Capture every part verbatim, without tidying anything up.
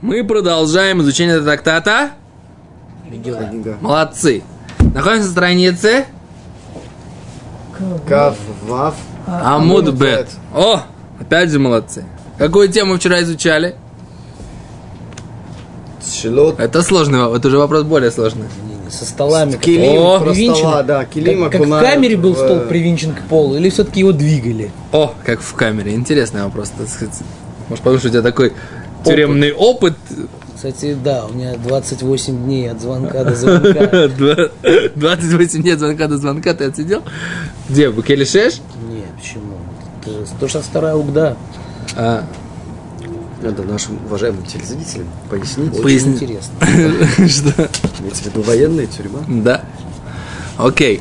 Мы продолжаем изучение этого трактата. Молодцы. Находимся на странице. Кав, вав. Амуд бет. О, опять же молодцы. Какую тему вчера изучали? Шилот. Это сложный вопрос, это уже вопрос более сложный. Со столами. Килим привинчен. Да, как, как в камере был в... стол привинчен к полу, или все-таки его двигали? О, как в камере. Интересный вопрос. Может, потому что у тебя такой тюремный опыт. опыт. Кстати, да, у меня двадцать восемь дней от звонка до звонка. двадцать восемь дней от звонка до звонка ты отсидел? Где, в Букелешеш? Нет, почему? сто шестьдесят вторая угда. А... Надо нашим уважаемым телезрителям пояснить. Очень Поясни. Интересно. Что? Имеется в виду военная тюрьма? Да. Окей.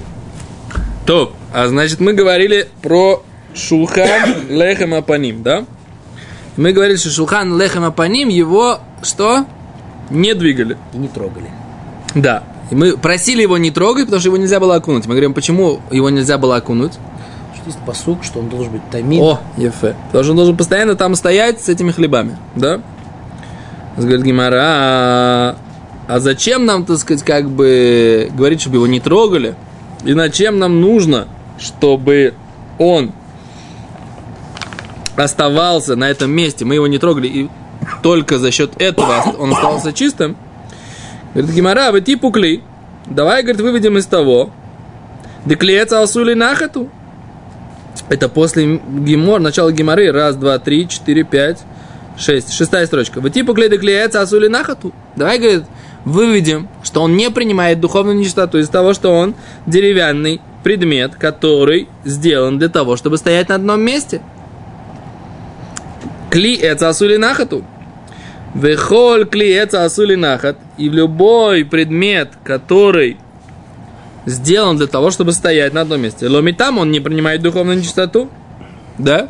Топ. А значит, мы говорили про Шулхан Лехем Апаним, да? Мы говорили, что Шулхан Лехем Апаним, его что? Не двигали. И не трогали. Да. И мы просили его не трогать, потому что его нельзя было окунуть. Мы говорим, почему его нельзя было окунуть? Есть пасук, что он должен быть тамид. О, ефе. Потому что он должен постоянно там стоять с этими хлебами, да? Говорит Гемара, а... а зачем нам, так сказать, как бы говорить, чтобы его не трогали? И на чем нам нужно, чтобы он оставался на этом месте? Мы его не трогали, и только за счет этого он остался чистым. Говорит Гемара, вы типукли. Давай, говорит, выведем из того. Деклеец алсули нахату. Это после гемор, начало геморы. Раз, два, три, четыре, пять, шесть. Шестая строчка. Вы типа клейда клеяется асули нахату. Давай, говорит, выведем, что он не принимает духовную нечистоту из-за того, что он деревянный предмет, который сделан для того, чтобы стоять на одном месте. Клеяется асули нахату. Вехоль клеяется асули нахат. И в любой предмет, который... сделан для того, чтобы стоять на одном месте. Ломитам он не принимает духовную нечистоту. Да?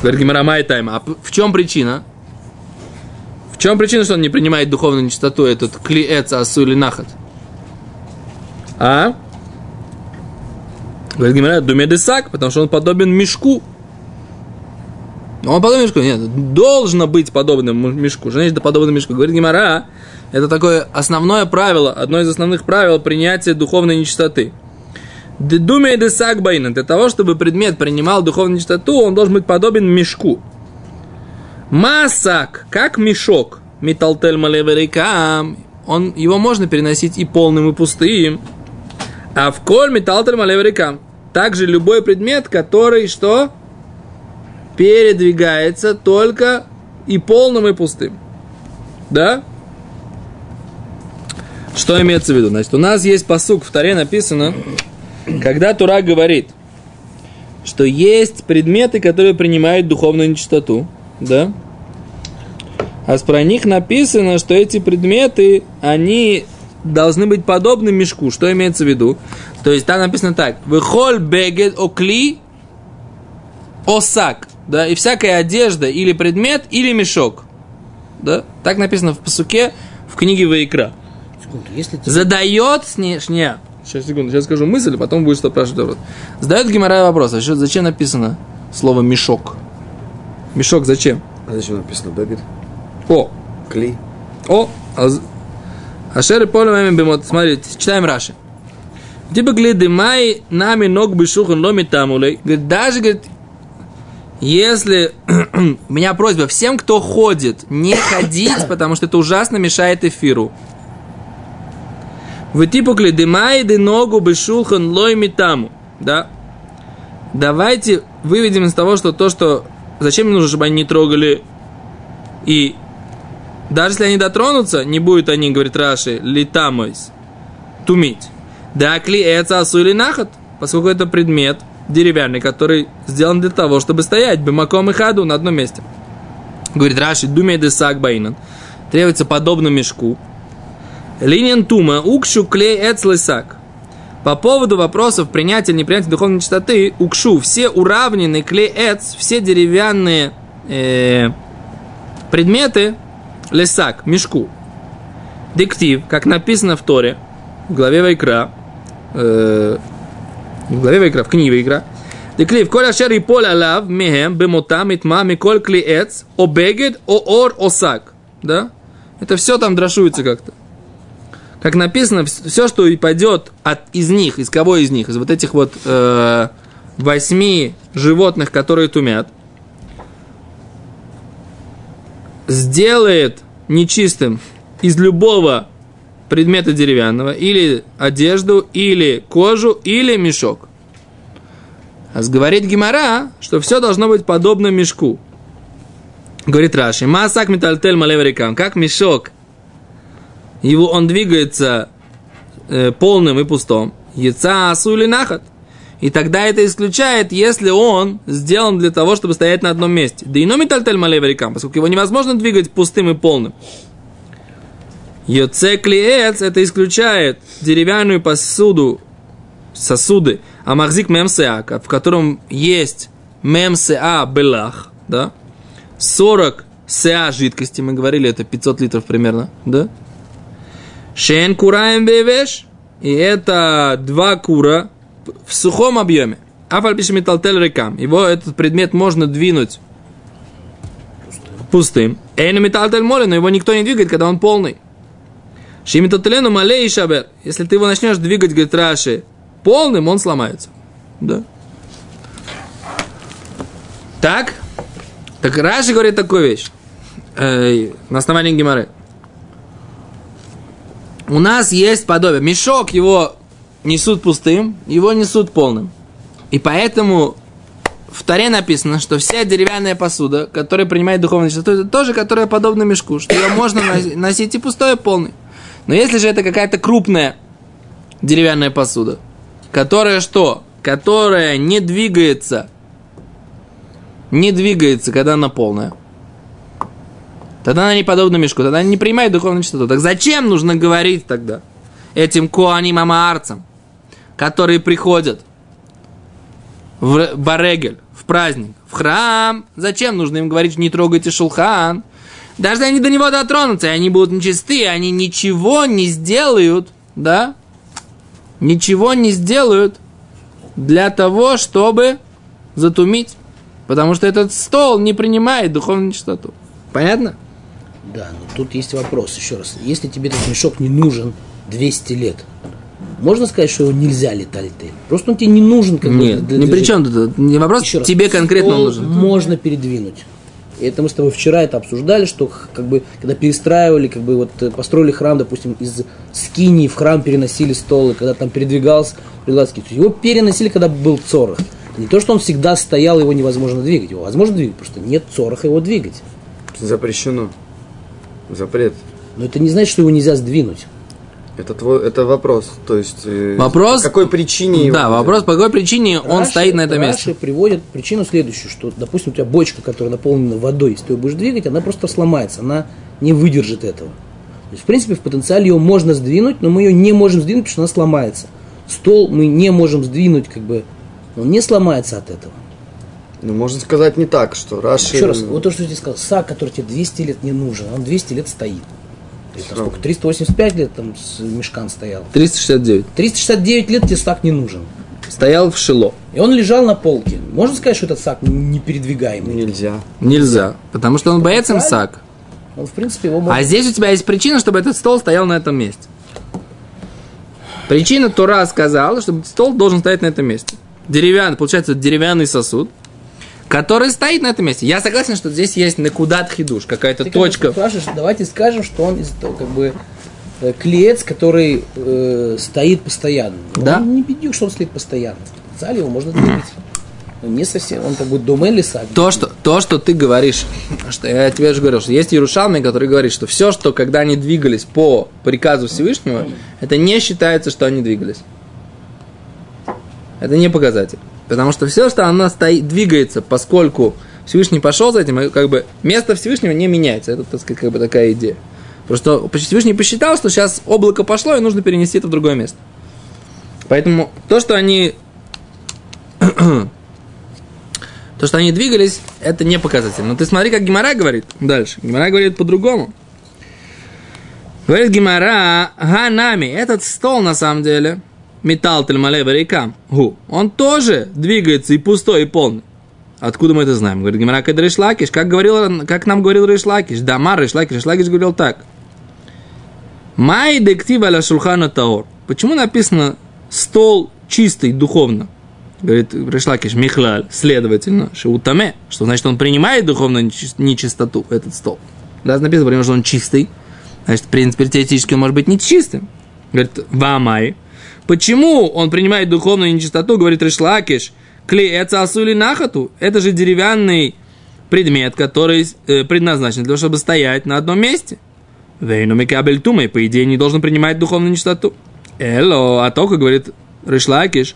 Говорит Гемара, май тайм. А в чем причина? В чем причина, что он не принимает духовную нечистоту, этот клеец асули нахат? А? Говорит Гемара, думедесак, потому что он подобен мешку. Он подобен мешку? Нет, должно быть подобным мешку. Женщина да подобна мешку. Говорит Гемара, это такое основное правило, одно из основных правил принятия духовной нечистоты. Дедумей десак байна. Для того, чтобы предмет принимал духовную нечистоту, он должен быть подобен мешку. Масак, как мешок, металтель малеверикам. Он его можно переносить и полным, и пустым. А в коль металтель малеверикам. Также любой предмет, который что? Передвигается только и полным, и пустым. Да? Что имеется в виду? Значит, у нас есть пасук, в Торе написано, когда Тора говорит, что есть предметы, которые принимают духовную нечистоту, да? А про них написано, что эти предметы, они должны быть подобны мешку. Что имеется в виду? То есть, там написано так. Вехоль бегед окли осак. Да? И всякая одежда или предмет, или мешок. Да? Так написано в пасуке в книге Ваикра. Если тебе... Задает снешня. Сейчас, секунду, сейчас скажу мысль, а потом будешь спрашивать вопрос. Задает Гемара вопрос, а что, зачем написано слово мешок? Мешок зачем? А зачем написано бегет? О. Клей. О. Ашеры полем бемот. Смотрите, читаем Раши. Типа гледы май нами ног бешухан ломи тамулей. Говорит, даже, говорит, если... У меня просьба всем, кто ходит, не ходить, потому что это ужасно мешает эфиру. Вы типа кледемай де ногу бешулхан лой метаму. Да? Давайте выведем из того, что то, что... Зачем мне нужно, чтобы они не трогали? И даже если они дотронутся, не будут они, говорит Раши, литамойс, тумить. Да, клееца асу или нахат, поскольку это предмет деревянный, который сделан для того, чтобы стоять бимаком и хаду на одном месте. Говорит Раши, думей де сак баинан. Требуется подобно мешку. Линен тума, укшу клей эцлесак. По поводу вопросов принятия или непринятия духовной чистоты, укшу, все уравненные клей эц, все деревянные э, предметы, лесак, мешку. Диктив, как написано в Торе, в главе Вайкра, э, в главе Вайкра, в книге Вайкра. Диктив, коль ашер и поль алав, мехем, бемотам, итма, миколь клей эц, обегет, оор, осак. Да? Это все там дрошуется как-то. Как написано, все, что и пойдет от, из них, из кого из них, из вот этих вот э, восьми животных, которые тумят, сделает нечистым из любого предмета деревянного, или одежду, или кожу, или мешок. А говорит Гемара, что все должно быть подобно мешку. Говорит Раши, масак метальтель малеврикам, как мешок, его он двигается э, полным и пустым, яца асули нахат. И тогда это исключает, если он сделан для того, чтобы стоять на одном месте. Да и но метальтель малеврикам, поскольку его невозможно двигать пустым и полным. Йоцеклиец, это исключает деревянную посуду, сосуды, амахзик мемсеака, в котором есть мемсеа белах, да, сорок сеа жидкости, мы говорили, это пятьсот литров примерно, да, шен кураем бевеш, и это два кура в сухом объеме, афальпиш металтель рекам, его этот предмет можно двинуть пустым, эйн металтель моли, но его никто не двигает, когда он полный. Шимитотелену малей и шабер. Если ты его начнешь двигать, говорит Раши, полным, он сломается. Да. Так? Так Раши говорит такую вещь. Э, на основании Гемары. У нас есть подобие. Мешок его несут пустым, его несут полным. И поэтому в Торе написано, что вся деревянная посуда, которая принимает духовную чистоту, это тоже, которая подобна мешку, что ее можно носить и пустой, и полный. Но если же это какая-то крупная деревянная посуда, которая что? Которая не двигается, не двигается, когда она полная, тогда она не подобна мешку, тогда она не принимает духовную чистоту. Так зачем нужно говорить тогда этим коаним амаарцам, которые приходят в барегель, в праздник, в храм, зачем нужно им говорить, не трогайте шулхан? Даже они до него дотронутся, они будут нечистые, они ничего не сделают, да? Ничего не сделают для того, чтобы затумить. Потому что этот стол не принимает духовную чистоту. Понятно? Да, но тут есть вопрос, еще раз. Если тебе этот мешок не нужен двести лет, можно сказать, что его нельзя летать? Просто он тебе не нужен. Как Нет, ни при чем тут. Не вопрос, еще тебе раз, конкретно он нужен. Можно передвинуть. И это мы с тобой вчера это обсуждали, что как бы, когда перестраивали, как бы вот построили храм, допустим, из скинии в храм переносили стол, и когда там передвигался, его переносили, когда был цорах. Не то, что он всегда стоял, его невозможно двигать. Его возможно двигать, потому что нет цораха его двигать. Запрещено. Запрет. Но это не значит, что его нельзя сдвинуть. Это, твой, это вопрос, то есть вопрос, по какой причине его... Да, вопрос, по какой причине Раши, он стоит на этом месте. Раши приводит причину следующую, что, допустим, у тебя бочка, которая наполнена водой, если ты ее будешь двигать, она просто сломается, она не выдержит этого. То есть, в принципе, в потенциале ее можно сдвинуть, но мы ее не можем сдвинуть, потому что она сломается. Стол мы не можем сдвинуть, как бы, он не сломается от этого. Ну, можно сказать не так, что Раши... Еще раз, вот то, что я тебе сказал, сак, который тебе двести лет не нужен, он двести лет стоит. Там, сколько, триста восемьдесят пять лет там с мешкан стоял. триста шестьдесят девять. триста шестьдесят девять лет тебе сак не нужен. Стоял в шило. И он лежал на полке. Можно сказать, что этот сак непередвигаемый? Нельзя. Нельзя. Потому что он боецем сак. Он, в принципе, его может... А здесь у тебя есть причина, чтобы этот стол стоял на этом месте. Причина Тора сказала, что стол должен стоять на этом месте. Деревянный, получается, деревянный сосуд, который стоит на этом месте. Я согласен, что здесь есть накудат хидуш, какая-то ты, точка. Ты давайте скажем, что он из того, как бы, клеец, который э, стоит постоянно. Да? Он не бедюк, что он стоит постоянно. Специально его можно двигать. Но не совсем. Он как бы думает леса. То что, то, что ты говоришь, что я тебе же говорил, что есть Иерушалми, который говорит, что все, что когда они двигались по приказу Всевышнего, это не считается, что они двигались. Это не показатель. Потому что все, что она стоит, двигается, поскольку Всевышний пошел за этим, как бы место Всевышнего не меняется. Это, так сказать, как бы такая идея. Потому что Всевышний посчитал, что сейчас облако пошло, и нужно перенести это в другое место. Поэтому то, что они, то, что они двигались, это не показатель. Но ты смотри, как Гемара говорит дальше. Гемара говорит по-другому. Говорит Гемара, ганами, этот стол на самом деле... Металл тельмалей варикам. Он тоже двигается и пустой, и полный. Откуда мы это знаем? Говорит Гемара, как Реш Лакиш. Как нам говорил Реш Лакиш? Дамар Реш Лакиш. Реш Лакиш говорил так. Май дектива ля шулхана таор. Почему написано стол чистый духовно? Говорит Реш Лакиш, михлаль, следовательно, шеутаме, что значит он принимает духовную нечистоту, этот стол. Раз написано, например, что он чистый, значит, в принципе, теоретически он может быть нечистым. Говорит, вамай. Почему он принимает духовную нечистоту, говорит Реш Лакиш, клей эца асули нахату, это же деревянный предмет, который предназначен для того, чтобы стоять на одном месте. Вейну микабель тумай, по идее, не должен принимать духовную нечистоту. Элло, а только, говорит Реш Лакиш,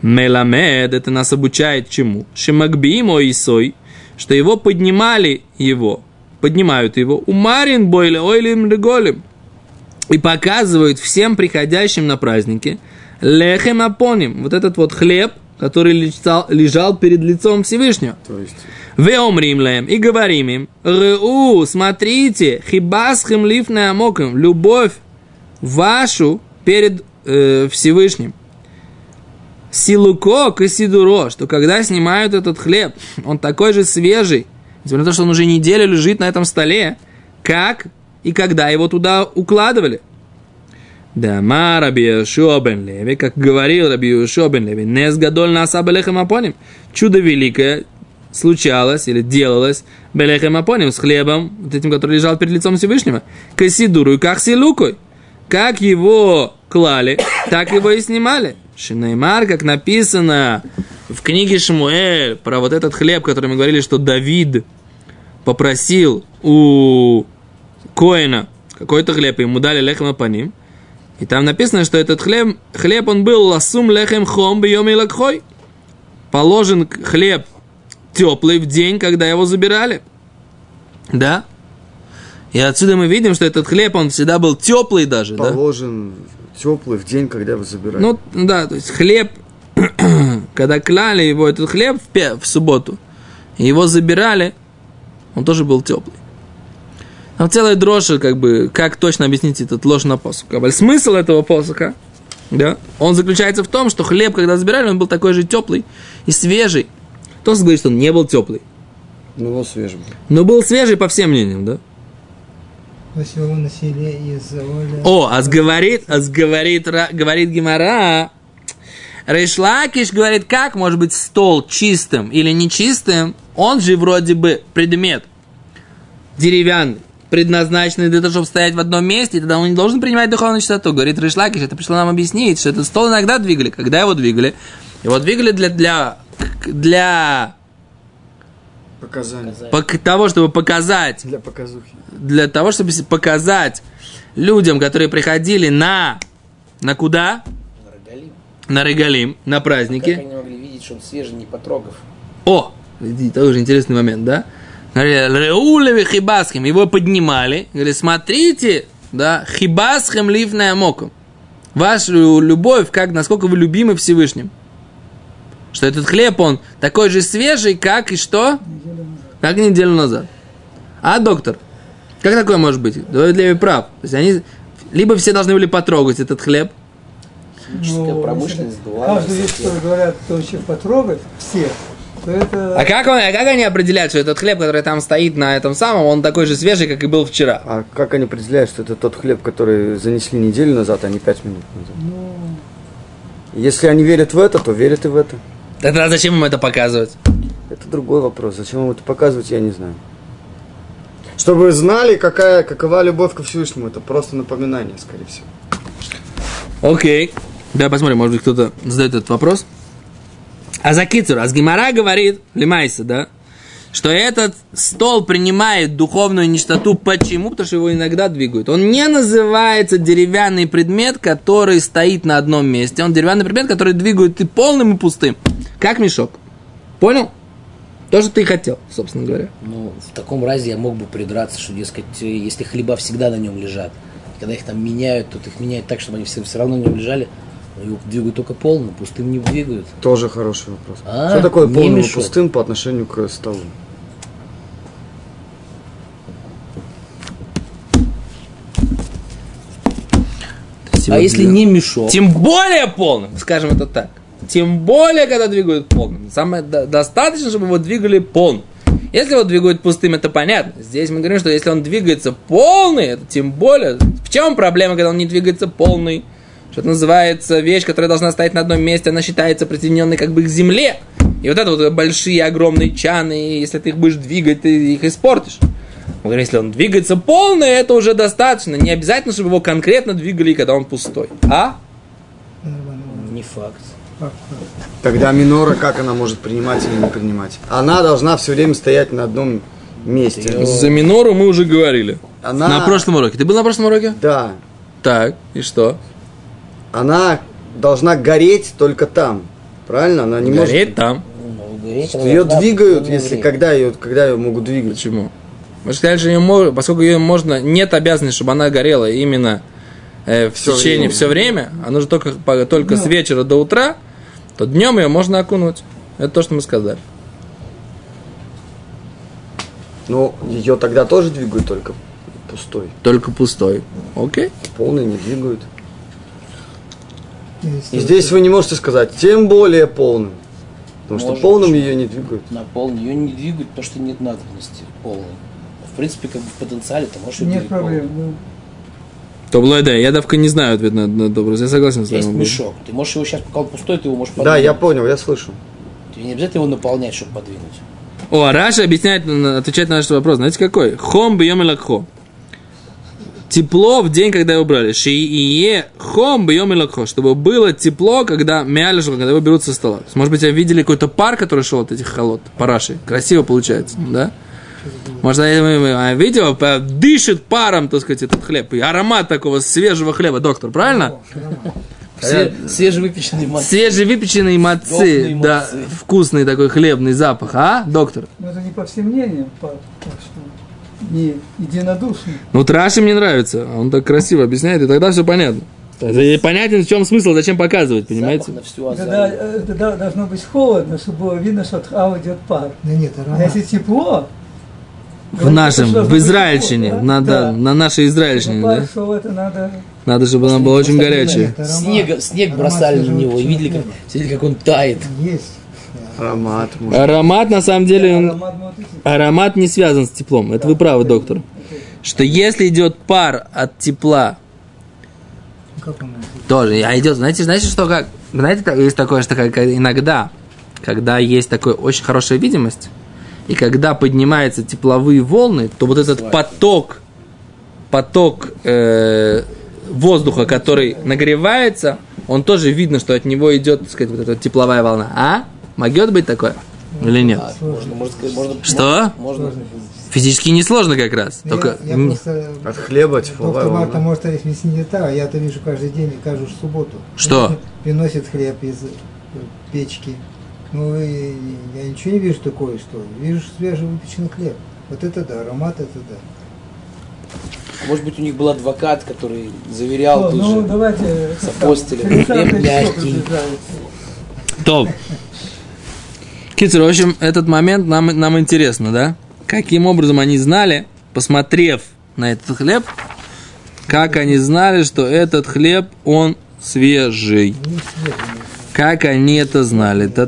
меламед, это нас обучает чему? Шимакбимо и сой, что его поднимали его, поднимают его. Умарин бойле ойлим реголим. И показывают всем приходящим на праздники лехем апаним, вот этот вот хлеб, который лежал, лежал перед лицом Всевышнего. То есть... Веомрим лем, и говорим им, ру, смотрите, хибасхем лифне амокем, любовь вашу перед э, Всевышним. Силуко косидуро, что когда снимают этот хлеб, он такой же свежий, несмотря на то, что он уже неделю лежит на этом столе, как и когда его туда укладывали. Дама Рабиешобенлеви, как говорил Рабиешобенлеви, нес гадоль наса бэлехем апаним, чудо великое случалось или делалось бэлехем апаним, с хлебом, вот этим, который лежал перед лицом Всевышнего, косидуру и как силукой, как его клали, так его и снимали. Шинеймар, как написано в книге Шмуэль, про вот этот хлеб, который мы говорили, что Давид попросил у Коэна какой-то хлеб, и ему дали лехем апаним. И там написано, что этот хлеб, хлеб он был ласум лехем хом бьем и лакхой. Положен хлеб теплый в день, когда его забирали. Да? И отсюда мы видим, что этот хлеб, он всегда был теплый даже. Положен... Да? Теплый в день, когда его забирали. Ну, да, то есть хлеб, когда клали его, этот хлеб в, пе- в субботу, его забирали, он тоже был теплый. Там целая дрожь, как бы, как точно объяснить этот ложь на посох. А смысл этого посоха, да, он заключается в том, что хлеб, когда забирали, он был такой же теплый и свежий. Кто говорит, что он не был теплый? Ну, был свежим. Но был свежий по всем мнениям, да? О, а говорит, а говорит, говорит Гемара, Реш Лакиш говорит, как может быть стол чистым или нечистым, он же вроде бы предмет деревянный, предназначенный для того, чтобы стоять в одном месте, и тогда он не должен принимать духовную чистоту. Говорит Реш Лакиш, это пришло нам объяснить, что этот стол иногда двигали, когда его двигали, его двигали для... для, для Пок- того, чтобы показать для, для того, чтобы показать людям, которые приходили на на куда? На Регалим. На Регалим, на праздники. А как они могли видеть, что он свежий, не потрогав? О, тоже интересный момент, да? Реулеви хибасхем, его поднимали, говорили, смотрите, да, хибасхем ливная моком. Вашу любовь, как, насколько вы любимы Всевышним. Что этот хлеб, он такой же свежий, как и что? Как неделю назад. А, доктор, как такое может быть? Давид Леви прав. То есть они либо все должны были потрогать этот хлеб. Химическая промышленность была. Каждый вид, который говорят, кто еще потрогать, все. Это... А, как он, а как они определяют, что этот хлеб, который там стоит на этом самом, он такой же свежий, как и был вчера? А как они определяют, что это тот хлеб, который занесли неделю назад, а не пять минут назад? Ну... Если они верят в это, то верят и в это. Тогда зачем им это показывать? Это другой вопрос. Зачем им это показывать, я не знаю. Чтобы знали, какая, какова любовь ко Всевышнему. Это просто напоминание, скорее всего. Окей. Okay. Да, посмотрим, может быть, кто-то задает этот вопрос. А за кицур, а с Гемара говорит, лимайся, да, что этот стол принимает духовную нечистоту. Почему? Потому что его иногда двигают. Он не называется деревянный предмет, который стоит на одном месте. Он деревянный предмет, который двигают и полным, и пустым. Как мешок. Понял? То, что ты и хотел, собственно говоря. Ну, в таком разе я мог бы придраться, что, дескать, если хлеба всегда на нем лежат, когда их там меняют, то их меняют так, чтобы они все, все равно на нем лежали, но его двигают только полным, пустым не двигают. Тоже хороший вопрос. А, что такое полным и пустым по отношению к столу? А если не мешок? Тем более полным, скажем это так. Тем более, когда двигают полным. Самое достаточно, чтобы его двигали полным. Если его двигают пустым, это понятно. Здесь мы говорим, что если он двигается полный, это тем более. В чем проблема, когда он не двигается полный? Что-то называется вещь, которая должна стоять на одном месте, она считается присоединенной как бы к земле. И вот это вот большие, огромные чаны, если ты их будешь двигать, ты их испортишь. Мы говорим, если он двигается полный, это уже достаточно. Не обязательно, чтобы его конкретно двигали, когда он пустой. А? Не факт. Тогда минора, как она может принимать или не принимать? Она должна все время стоять на одном месте. За минору мы уже говорили. Она... На прошлом уроке. Ты был на прошлом уроке? Да. Так, и что? Она должна гореть только там. Правильно? Она не гореть может... Гореть там? Гореть, ее двигают, если когда ее, когда ее могут двигать. Почему? Мы же сказали, что ее мож... поскольку ее можно... Нет обязанности, чтобы она горела именно э, в все течение, время. все время. Она же только, только с вечера до утра. То днем ее можно окунуть. Это то, что мы сказали. Ну, ее тогда тоже двигают только пустой. Только пустой. Окей. Полный не двигают. И здесь вы не можете сказать, тем более полным. Потому что полным ее не двигают. На полный ее не двигают, потому что нет надобности полной. В принципе, как бы в потенциале ты можешь двигать полным. Тоблайда, я давка не знаю ответ на, на добрый. Я согласен с вами. Есть мешок. Ты можешь его сейчас, пока он пустой, ты его можешь подвинуть. Да, я понял, я слышу. Тебе не обязательно его наполнять, чтобы подвинуть. О, Раши объясняет, отвечает на наш вопрос. Знаете, какой? Хом бьем и лакхо. Тепло в день, когда его брали. Шиие хом бьем и лакхо. Чтобы было тепло, когда мяляж, когда его берут со стола. Может быть, вы видели какой-то пар, который шел от этих холод по Раши. Красиво получается, да? Может, видео дышит паром, так сказать, этот хлеб. И аромат такого свежего хлеба, доктор, правильно? Свежевыпеченные мацы. Свежевыпеченные мацы, да, вкусный такой хлебный запах, а, доктор? Ну, это не по всем мнениям, не единодушный. Ну, Раши мне нравится, он так красиво объясняет, и тогда все понятно. Понятен, в чем смысл, зачем показывать, понимаете? Когда, когда должно быть холодно, чтобы видно, что от хава идет пар. Да нет, аромат. Если тепло... В нашем, в израильщине, на, да. Да, на нашей израильщине, да? Надо... надо, чтобы она была очень горячая. Снег, снег бросали на него, и видели, как, видели, как он тает. Есть. Аромат. Может. Аромат, на самом деле, он... аромат не связан с теплом, это да, вы правы, доктор. Что если идет пар от тепла, тоже, а идет, знаете, знаете, что как, знаете, есть такое, что как иногда, когда есть такая очень хорошая видимость, и когда поднимаются тепловые волны, то вот этот поток, поток э, воздуха, который нагревается, он тоже видно, что от него идет, так сказать, вот эта тепловая волна. А? Могет быть такое? Или нет? Можно, можно, можно, что? Можно. Физически несложно как раз. Я, только... я просто... От хлеба тепловая волна. Доктор Марта может объяснить не так, я это вижу каждый день и каждую субботу. Что? Приносит хлеб из печки. Ну, я ничего не вижу такое, что вижу свежевыпеченный хлеб. Вот это да, аромат это да. Может быть, у них был адвокат, который заверял тут ну, же. Ну, давайте... Сопостили. Хлеб мягкий. Топ. Китер, в общем, этот момент нам, нам интересно, да? Каким образом они знали, посмотрев на этот хлеб, как они знали, что этот хлеб, он свежий. Как они это знали? Слюнки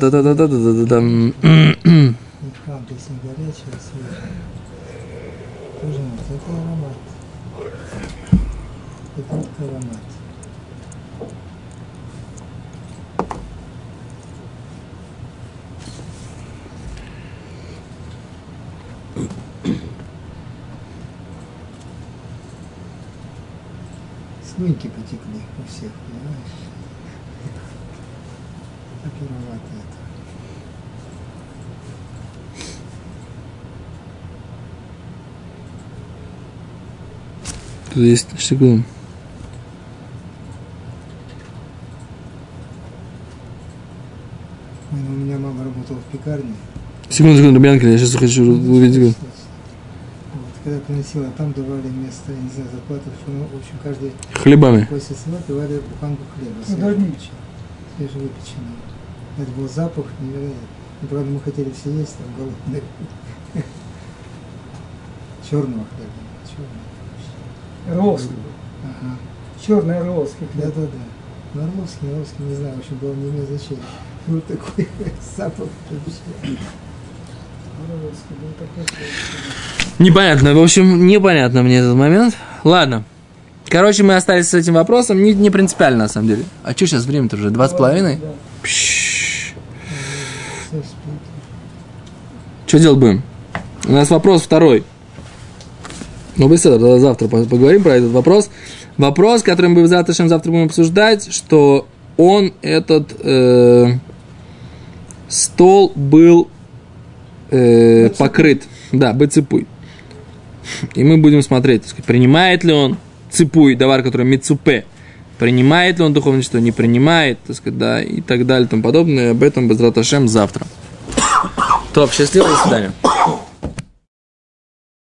потекли у всех, понимаешь? Тут есть секунду. У меня мама работала в пекарне. Секунду, секунду, Бьянка, я сейчас хочу увидеть. Когда приносила, там давали вместо, не знаю, заплаты, что, ну, в общем, каждый... Хлебами. После села давали буханку хлеба. Удобничий. Свежевыпеченный. Это был запах невероятный. И, правда, мы хотели все есть, там голодные. Черного хлеба. Орловский был. Ага. Черный Орловский хлеб. Да-да-да. Но Орловский, Орловский, не знаю, в общем, было не имеет значения. Вот такой запах вообще. Непонятно, в общем, непонятно мне этот момент. Ладно. Короче, мы остались с этим вопросом. Не, не принципиально, на самом деле. А что сейчас время-то уже? Два с половиной? Что делать будем? У нас вопрос второй. Ну, быстро, завтра поговорим про этот вопрос. Вопрос, который мы завтра, завтра будем обсуждать, что он, этот э, стол был э, покрыт. Да, беципуй. И мы будем смотреть, так сказать, принимает ли он ципуй, давар, который мицупе, принимает ли он духовное что не принимает, так сказать, да, и так далее, и тому подобное. Об этом без раташем завтра. Топ, счастливо, до свидания.